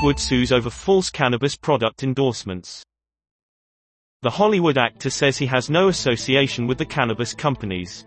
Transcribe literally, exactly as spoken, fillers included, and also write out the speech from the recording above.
Eastwood sues over false cannabis product endorsements. The Hollywood actor says he has no association with the cannabis companies.